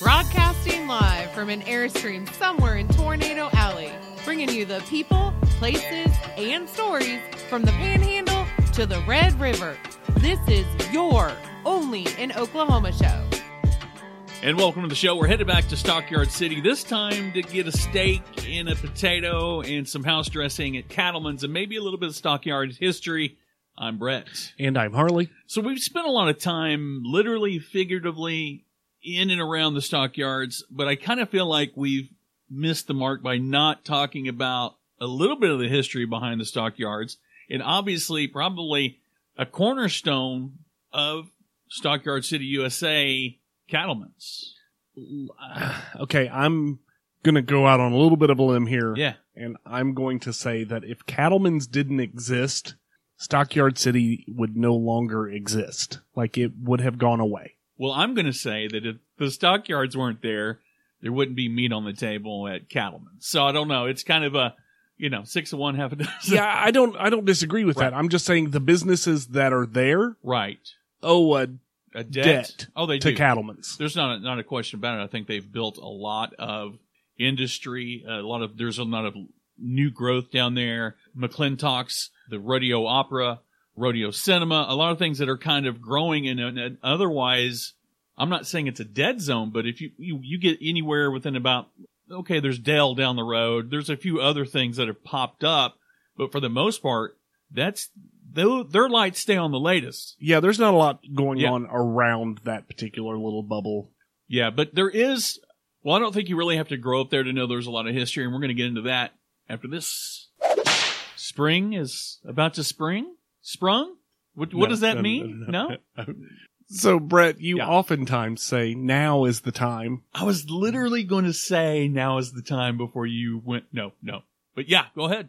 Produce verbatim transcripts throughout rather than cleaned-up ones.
Broadcasting live from an Airstream somewhere in Tornado Alley, bringing you the people, places, and stories from the Panhandle to the Red River. This is your Only in Oklahoma show. And welcome to the show. We're headed back to Stockyard City, this time to get a steak and a potato and some house dressing at Cattlemen's and maybe a little bit of Stockyard history. I'm Brett. And I'm Harley. So we've spent a lot of time, literally, figuratively, in and around the stockyards, but I kind of feel like we've missed the mark by not talking about a little bit of the history behind the stockyards, and obviously probably a cornerstone of Stockyard City, U S A, Cattlemen's. Okay, I'm going to go out on a little bit of a limb here. Yeah. And I'm going to say that if Cattlemen's didn't exist, Stockyard City would no longer exist. Like, it would have gone away. Well, I'm going to say that if the stockyards weren't there, there wouldn't be meat on the table at Cattlemen's. So I don't know. It's kind of a, you know, six of one, half a dozen. Yeah, I don't I don't disagree with right. that. I'm just saying the businesses that are there. Right. Oh, a A debt. debt oh, they to do. Cattlemen's. There's not a, not a question about it. I think they've built a lot of industry. A lot of there's a lot of new growth down there. McClintock's, the rodeo opera, rodeo cinema. A lot of things that are kind of growing. And, and otherwise, I'm not saying it's a dead zone, but if you, you you get anywhere within about okay, there's Dell down the road. There's a few other things that have popped up, but for the most part, that's. They, their lights stay on the latest. Yeah, there's not a lot going yeah. on around that particular little bubble. Yeah, but there is... Well, I don't think you really have to grow up there to know there's a lot of history, and we're going to get into that after this. Spring is about to spring? Sprung? What, what no, does that no, mean? No? no. no? So, Brett, you yeah. oftentimes say, now is the time. I was literally going to say, now is the time before you went... No, no. But yeah, go ahead.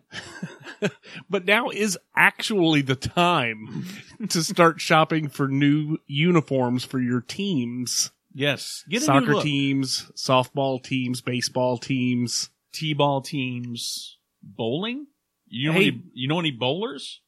But now is actually the time to start shopping for new uniforms for your teams. Yes. Get Soccer a new look. Teams, softball teams, baseball teams. T-ball teams. Bowling? You know, hey. any, you know any bowlers?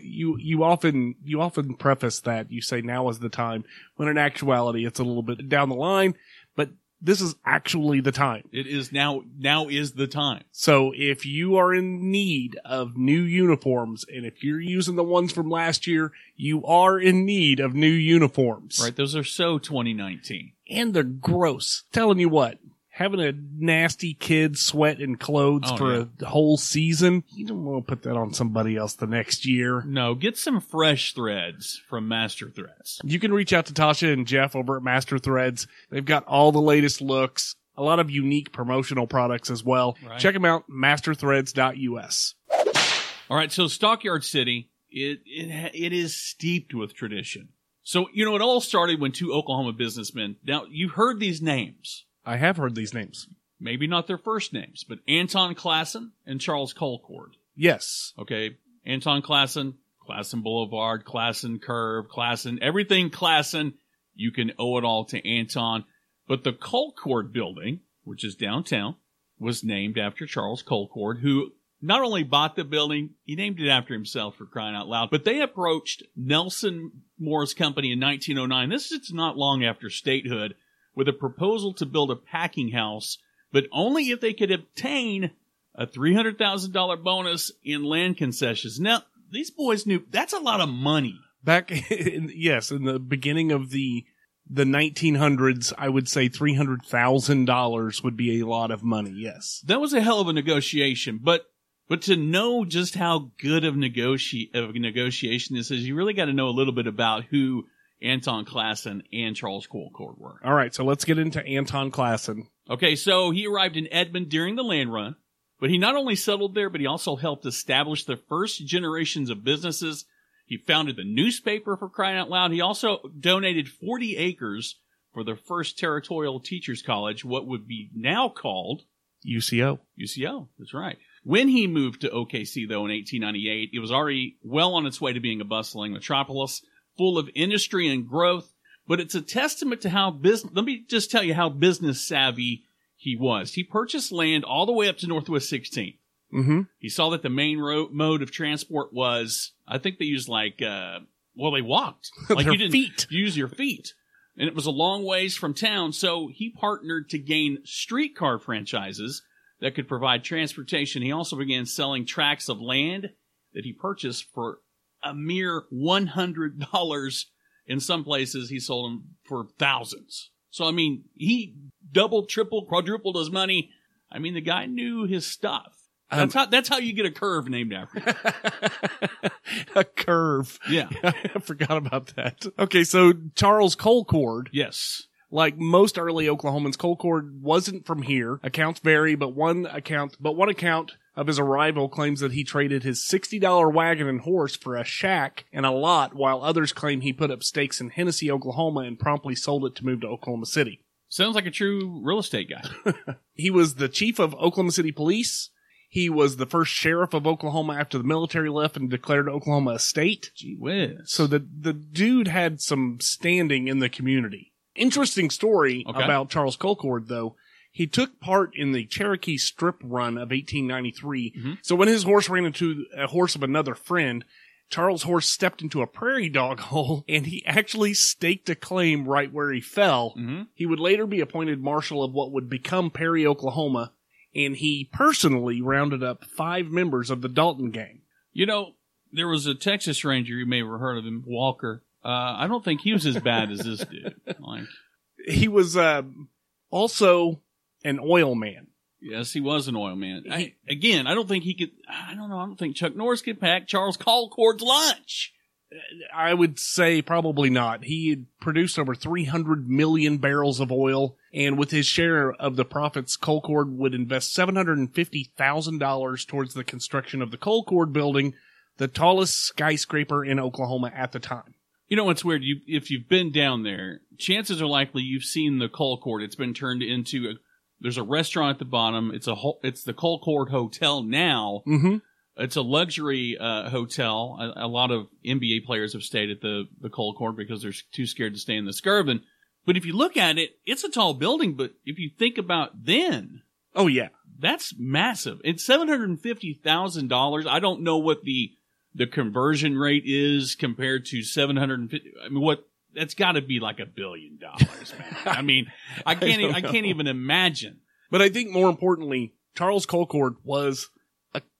you you often you often preface that. You say now is the time, when in actuality it's a little bit down the line. But this is actually the time. It is now. Now is the time. So if you are in need of new uniforms, and if you're using the ones from last year, you are in need of new uniforms. Right. Those are so twenty nineteen. And they're gross. Telling you what, having a nasty kid sweat and clothes oh, for yeah. a whole season, you don't want to put that on somebody else the next year. No, get some fresh threads from Master Threads. You can reach out to Tasha and Jeff over at Master Threads. They've got all the latest looks, a lot of unique promotional products as well. Right. Check them out, master threads dot U S. All right, so Stockyard City, it, it it is steeped with tradition. So, you know, it all started when two Oklahoma businessmen, now you've heard these names. I have heard these names. Maybe not their first names, but Anton Classen and Charles Colcord. Yes. Okay. Anton Classen, Classen Boulevard, Classen Curve, Classen, everything Classen, you can owe it all to Anton. But the Colcord building, which is downtown, was named after Charles Colcord, who not only bought the building, he named it after himself, for crying out loud. But they approached Nelson Moore's company in nineteen oh nine. This is not long after statehood, with a proposal to build a packing house, but only if they could obtain a three hundred thousand dollars bonus in land concessions. Now, these boys knew that's a lot of money. Back, in, yes, in the beginning of the the nineteen hundreds, I would say three hundred thousand dollars would be a lot of money, yes. That was a hell of a negotiation, but but to know just how good of, negoti- of a negotiation this is, you really got to know a little bit about who Anton Classen and Charles Colcord were. All right, so let's get into Anton Classen. Okay, so he arrived in Edmond during the land run, but he not only settled there, but he also helped establish the first generations of businesses. He founded the newspaper, for crying out loud. He also donated forty acres for the first Territorial Teachers College, what would be now called U C O. U C O, that's right. When he moved to O K C, though, in eighteen ninety-eight, it was already well on its way to being a bustling metropolis, full of industry and growth, but it's a testament to how business, let me just tell you how business savvy he was. He purchased land all the way up to Northwest sixteenth. Mm-hmm. He saw that the main road mode of transport was, I think they used like, uh, well, they walked. Like you didn't feet. use your feet. and it was a long ways from town, so he partnered to gain streetcar franchises that could provide transportation. He also began selling tracts of land that he purchased for a mere one hundred dollars. In some places, he sold them for thousands. So, I mean, he doubled, tripled, quadrupled his money. I mean, the guy knew his stuff. That's, um, how, that's how you get a curve named after you. A curve. Yeah. I forgot about that. Okay, so Charles Colcord. Yes. Like most early Oklahomans, Colcord wasn't from here. Accounts vary, but one account, but one account of his arrival claims that he traded his sixty dollar wagon and horse for a shack and a lot, while others claim he put up stakes in Hennessy, Oklahoma, and promptly sold it to move to Oklahoma City. Sounds like a true real estate guy. He was the chief of Oklahoma City Police. He was the first sheriff of Oklahoma after the military left and declared Oklahoma a state. Gee whiz. So the, the dude had some standing in the community. Interesting story okay. about Charles Colcord, though. He took part in the Cherokee Strip Run of eighteen ninety-three. Mm-hmm. So when his horse ran into a horse of another friend, Charles' horse stepped into a prairie dog hole, and he actually staked a claim right where he fell. Mm-hmm. He would later be appointed marshal of what would become Perry, Oklahoma, and he personally rounded up five members of the Dalton Gang. You know, there was a Texas Ranger, you may have heard of him, Walker. Uh, I don't think he was as bad as this dude. Like, he was uh, also an oil man. Yes, he was an oil man. I, again, I don't think he could, I don't know, I don't think Chuck Norris could pack Charles Colcord's lunch. I would say probably not. He had produced over three hundred million barrels of oil, and with his share of the profits, Colcord would invest seven hundred fifty thousand dollars towards the construction of the Colcord Building, the tallest skyscraper in Oklahoma at the time. You know what's weird? You, if you've been down there, chances are likely you've seen the Colcord. It's been turned into a, there's a restaurant at the bottom. It's a ho- it's the Colcord Hotel now. Mm-hmm. It's a luxury uh, hotel. A, a lot of N B A players have stayed at the, the Colcord because they're too scared to stay in the Skirvin. But if you look at it, it's a tall building. But if you think about then, oh yeah, that's massive. It's seven hundred fifty thousand dollars. I don't know what the the conversion rate is compared to seven hundred fifty. I mean, what that's got to be like a billion dollars, man. I mean, I can't I, I can't even imagine. But I think more importantly, Charles Colcord was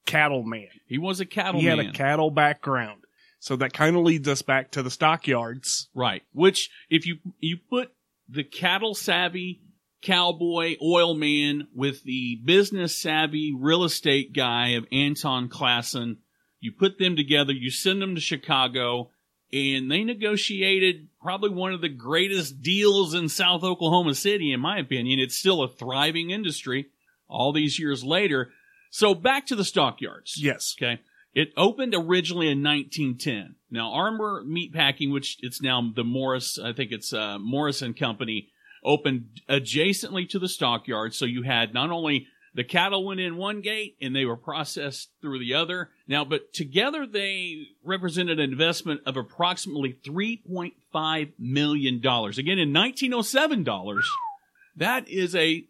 cattleman. He was a cattleman. He had a cattle background. So that kind of leads us back to the stockyards. Right. Which, if you you put the cattle-savvy cowboy oil man with the business-savvy real estate guy of Anton Classen, you put them together, you send them to Chicago, and they negotiated probably one of the greatest deals in South Oklahoma City, in my opinion. It's still a thriving industry all these years later. So back to the stockyards. Yes. Okay. It opened originally in nineteen ten. Now, Armour Meatpacking, which it's now the Morris, I think it's uh, Morris and Company, opened adjacently to the stockyards. So you had not only the cattle went in one gate and they were processed through the other. Now, but together they represented an investment of approximately three point five million dollars. Again, in nineteen oh seven dollars, that is a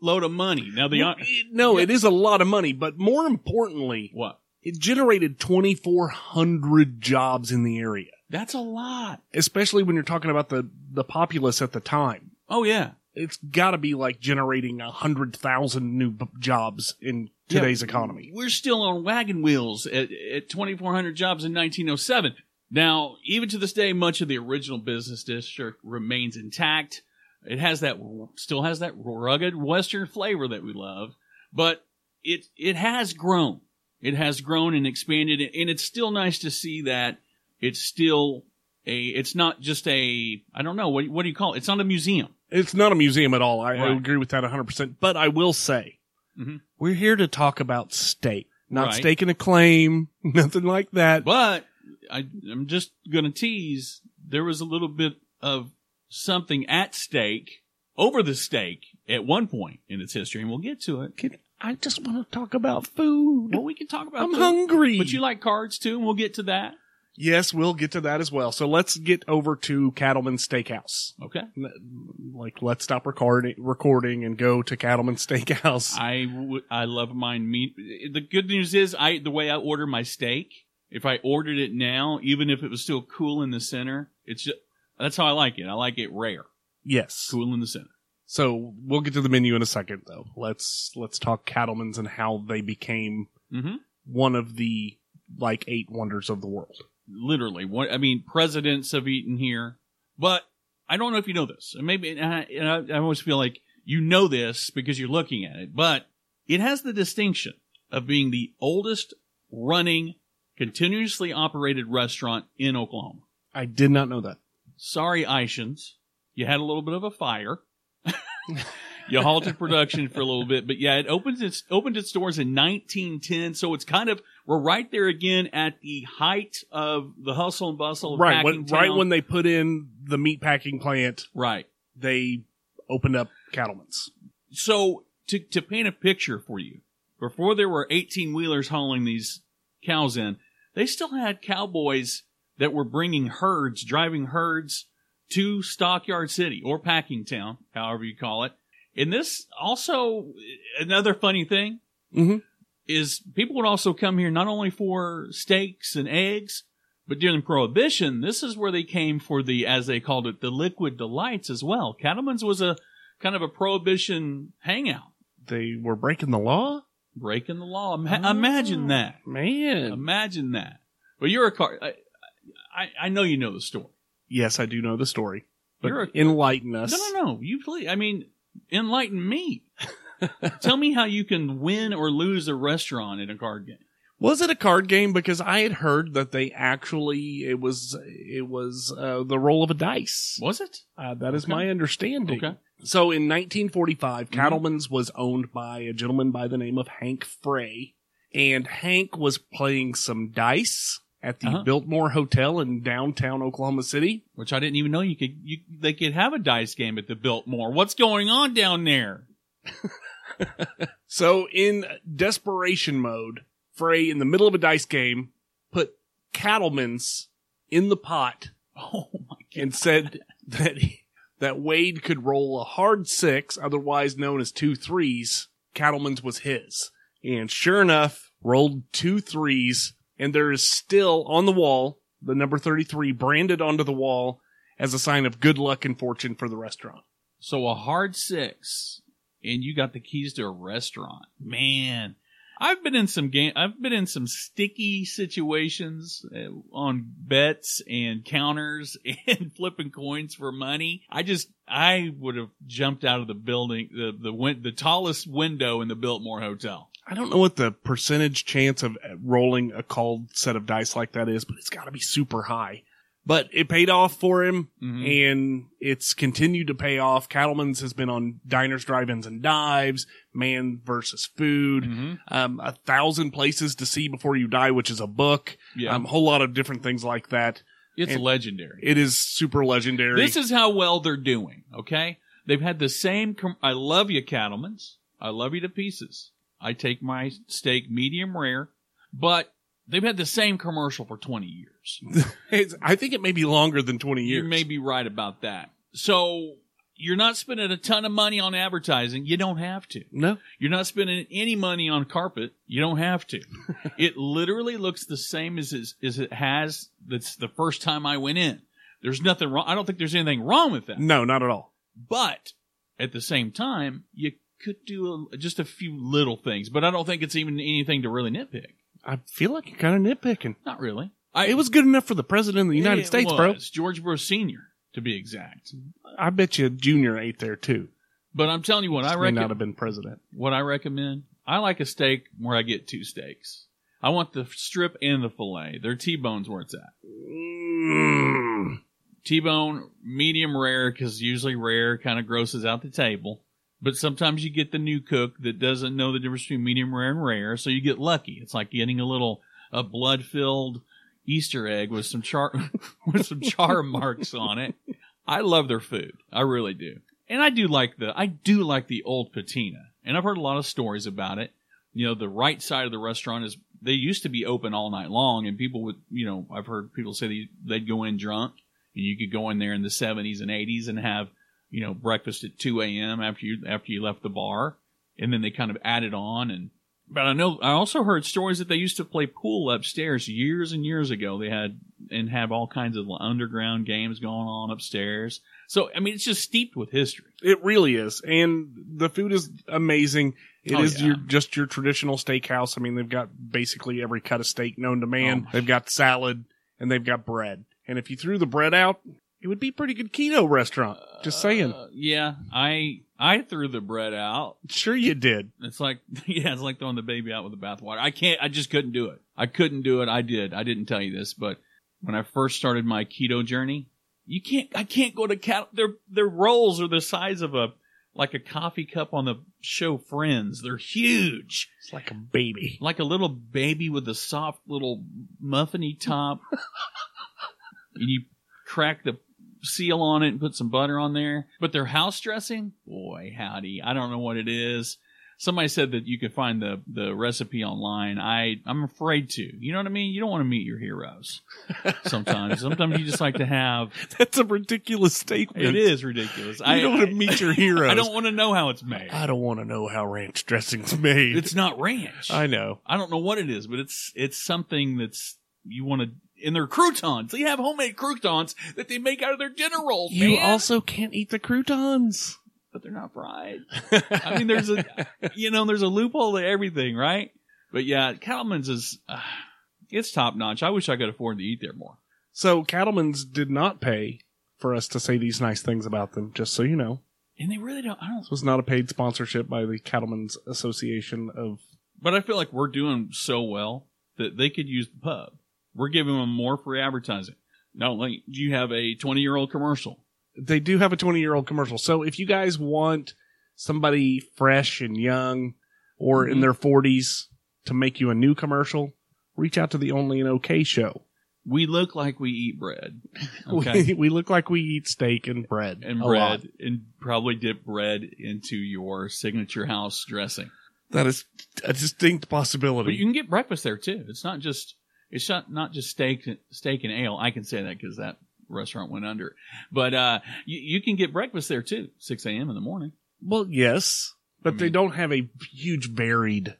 load of money. Now the no, it is a lot of money, but more importantly, what it generated twenty-four hundred jobs in the area. That's a lot, especially when you're talking about the the populace at the time. Oh yeah, it's got to be like generating a hundred thousand new b- jobs in today's yeah, economy. We're still on wagon wheels at, at twenty-four hundred jobs in nineteen oh seven. Now, even to this day, much of the original business district remains intact. It has that, still has that rugged Western flavor that we love, but it it has grown. It has grown and expanded, and it's still nice to see that it's still a, it's not just a, I don't know, what, what do you call it? It's not a museum. It's not a museum at all. I, right. I agree with that one hundred percent, but I will say, mm-hmm. we're here to talk about steak, not right. staking a claim, nothing like that. But I, I'm just going to tease, there was a little bit of something at stake, over the stake, at one point in its history, and we'll get to it. Can, I just want to talk about food. Well, we can talk about I'm food. I'm hungry. But you like cards, too, and we'll get to that. Yes, we'll get to that as well. So let's get over to Cattlemen's Steakhouse. Okay. Like, let's stop record- recording and go to Cattlemen's Steakhouse. I, w- I love mine meat. The good news is, I the way I order my steak, if I ordered it now, even if it was still cool in the center, it's just... That's how I like it. I like it rare. Yes. Cool in the center. So we'll get to the menu in a second, though. Let's let's talk Cattlemen's and how they became mm-hmm. one of the like eight wonders of the world. Literally, what I mean, presidents have eaten here. But I don't know if you know this, and maybe and I, and I, I always feel like you know this because you're looking at it. But it has the distinction of being the oldest running, continuously operated restaurant in Oklahoma. I did not know that. Sorry, Ishans, you had a little bit of a fire. You halted production for a little bit, but yeah, it opens its opened its doors in nineteen ten, so it's kind of we're right there again at the height of the hustle and bustle of right, packing when, town. Right when they put in the meatpacking plant, right, they opened up Cattlemen's. So to to paint a picture for you, before there were eighteen wheelers hauling these cows in, they still had cowboys that were bringing herds, driving herds to Stockyard City or Packing Town, however you call it. And this also, another funny thing mm-hmm. is people would also come here not only for steaks and eggs, but during Prohibition, this is where they came for the, as they called it, the liquid delights as well. Cattlemen's was a kind of a Prohibition hangout. They were breaking the law? Breaking the law. Ima- oh, imagine that. Man. Imagine that. Well, you're a car. I, I, I know you know the story. Yes, I do know the story. But You're a, enlighten us. No, no, no. You please. I mean, enlighten me. Tell me how you can win or lose a restaurant in a card game. Was it a card game? Because I had heard that they actually it was it was uh, the roll of a dice. Was it? Uh, that is okay. my understanding. Okay. So in nineteen forty-five, mm-hmm. Cattlemen's was owned by a gentleman by the name of Hank Frey, and Hank was playing some dice at the uh-huh. Biltmore Hotel in downtown Oklahoma City, which I didn't even know you could. You, they could have a dice game at the Biltmore. What's going on down there? So, in desperation mode, Frey, in the middle of a dice game, put Cattlemen's in the pot. Oh my God! And said that he, that Wade could roll a hard six, otherwise known as two threes. Cattlemen's was his, and sure enough, rolled two threes. And there is still on the wall, the number thirty-three branded onto the wall as a sign of good luck and fortune for the restaurant. So a hard six, and you got the keys to a restaurant. Man, I've been in some game. I've been in some sticky situations on bets and counters and flipping coins for money. I just, I would have jumped out of the building, the the, win- the tallest window in the Biltmore Hotel. I don't know what the percentage chance of rolling a cold set of dice like that is, but it's got to be super high. But it paid off for him, mm-hmm. and it's continued to pay off. Cattlemen's has been on Diners, Drive-Ins, and Dives, Man versus Food, mm-hmm. um, A Thousand Places to See Before You Die, which is a book, yeah. um, a whole lot of different things like that. It's and legendary. It is super legendary. This is how well they're doing, okay? They've had the same... Com- I love you, Cattlemen's. I love you to pieces. I take my steak medium rare, but they've had the same commercial for twenty years. It's, I think it may be longer than twenty years. You may be right about that. So you're not spending a ton of money on advertising. You don't have to. No. You're not spending any money on carpet. You don't have to. It literally looks the same as it, as it has. That's the first time I went in. There's nothing wrong. I don't think there's anything wrong with that. No, not at all. But at the same time, you could do a, just a few little things, but I don't think it's even anything to really nitpick. I feel like you're kind of nitpicking. Not really. I, it was good enough for the president of the United it States, was. bro. George Bush Senior, to be exact. I bet you Junior ate there too. But I'm telling you what, just I recommend. May not have been president. What I recommend, I like a steak where I get two steaks. I want the strip and the fillet. Their T-bone's where it's at. Mm. T-bone, medium rare, because usually rare kind of grosses out the table. But sometimes you get the new cook that doesn't know the difference between medium rare and rare, so you get lucky. It's like getting a little a blood-filled Easter egg with some char with some char marks on it. I love their food, I really do, and I do like the I do like the old patina. And I've heard a lot of stories about it. You know, the right side of the restaurant is they used to be open all night long, and people would you know I've heard people say they, they'd go in drunk, and you could go in there in the seventies and eighties and have. You know, breakfast at two a.m. after you after you left the bar, and then they kind of added on and But I know I also heard stories that they used to play pool upstairs years and years ago. They had and have all kinds of underground games going on upstairs. So, I mean, it's just steeped with history. It really is. And the food is amazing. It oh, is yeah. your, just your traditional steakhouse. I mean, they've got basically every cut of steak known to man. Oh, they've got salad and they've got bread. And if you threw the bread out, it would be a pretty good keto restaurant. Just saying. Uh, yeah, I I threw the bread out. Sure you did. It's like yeah, it's like throwing the baby out with the bathwater. I can't. I just couldn't do it. I couldn't do it. I did. I didn't tell you this, but when I first started my keto journey, you can't. I can't go to Cat. Their their rolls are the size of a like a coffee cup on the show Friends. They're huge. It's like a baby, like a little baby with a soft little muffiny top, and you crack the seal on it and put some butter on there. But their house dressing, boy howdy, I don't know what it is. Somebody said that you could find the the recipe online. I I'm afraid to. You know what I mean? You don't want to meet your heroes. Sometimes, sometimes you just like to have. That's a ridiculous statement. It is ridiculous. You I don't want to meet your heroes. I don't want to know how it's made. I don't want to know how ranch dressing's made. It's not ranch. I know. I don't know what it is, but it's it's something that's you want to. In their croutons. They have homemade croutons that they make out of their dinner rolls, man. You also can't eat the croutons. But they're not fried. I mean, there's a, you know, there's a loophole to everything, right? But yeah, Cattlemen's is, uh, it's top notch. I wish I could afford to eat there more. So Cattlemen's did not pay for us to say these nice things about them, just so you know. And they really don't, I don't. This was not a paid sponsorship by the Cattlemen's Association of. But I feel like we're doing so well that they could use the pub. We're giving them more free advertising. Not only do you have a twenty-year-old commercial. They do have a twenty-year-old commercial. So if you guys want somebody fresh and young or mm-hmm. in their forties to make you a new commercial, reach out to the Only and Okay show. We look like we eat bread. Okay? we, we look like we eat steak and bread. And bread. Lot. And probably dip bread into your signature house dressing. That is a distinct possibility. But you can get breakfast there, too. It's not just... It's not, not just steak, steak and ale. I can say that because that restaurant went under. But uh, you, you can get breakfast there, too, six a.m. in the morning. Well, yes, but I mean, they don't have a huge varied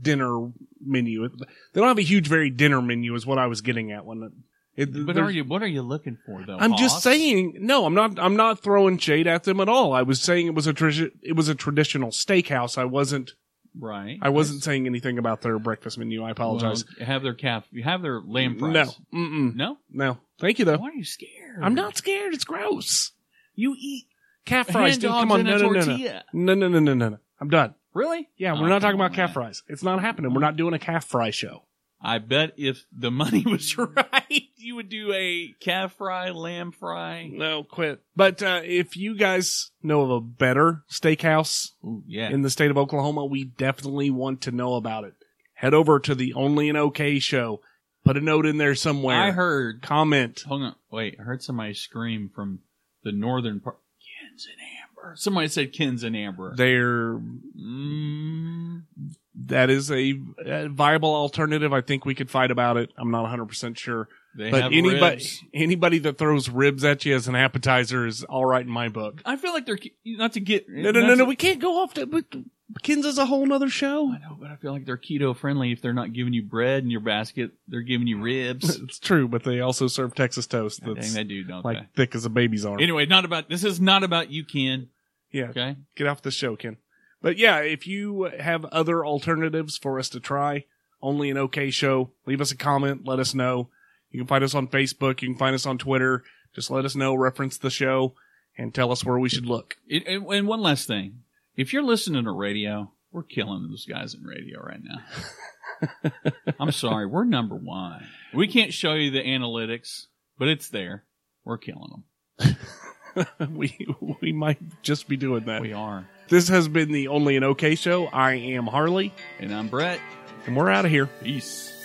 dinner menu. They don't have a huge varied dinner menu is what I was getting at. When it, but are you, what are you looking for, though? I'm Oz? just saying, no, I'm not I'm not throwing shade at them at all. I was saying it was a, tra- it was a traditional steakhouse. I wasn't. Right. I wasn't yes. saying anything about their breakfast menu. I apologize. Well, have their calf. You have their lamb fries. No. Mm-mm. No? No. Thank you, though. Why are you scared? I'm not scared. It's gross. You eat calf fries, dude. Come on. No, no, no, no. No, no, no, no, no. I'm done. Really? Yeah, we're oh, not talking about calf fries. It's not happening. We're not doing a calf fry show. I bet if the money was right, you would do a calf fry, lamb fry. No, quit. But uh, if you guys know of a better steakhouse Ooh, yeah. in the state of Oklahoma, we definitely want to know about it. Head over to the Only and Okay show. Put a note in there somewhere. I heard. Comment. Hold on. Wait, I heard somebody scream from the northern part. Ken's in Amber. Somebody said Ken's in Amber. They're... Mm, That is a, a viable alternative. I think we could fight about it. I'm not one hundred percent sure. They but have anybody, ribs. anybody that throws ribs at you as an appetizer is all right in my book. I feel like they're not to get no no no, no. We can't go off to. But Ken's is a whole nother show. I know, but I feel like they're keto friendly if they're not giving you bread in your basket. They're giving you ribs. It's true, but they also serve Texas toast. That's dang, they do, don't like they? Thick as a baby's arm. Anyway, not about this is not about you, Ken. Yeah. Okay. Get off the show, Ken. But yeah, if you have other alternatives for us to try, Only an Okay show, leave us a comment, let us know. You can find us on Facebook, you can find us on Twitter. Just let us know, reference the show, and tell us where we should look. It, and, and one last thing. If you're listening to radio, we're killing those guys in radio right now. I'm sorry, we're number one. We can't show you the analytics, but it's there. We're killing them. we we might just be doing that. We are. This has been the Only and Okay show. I am Harley. And I'm Brett. And we're out of here. Peace.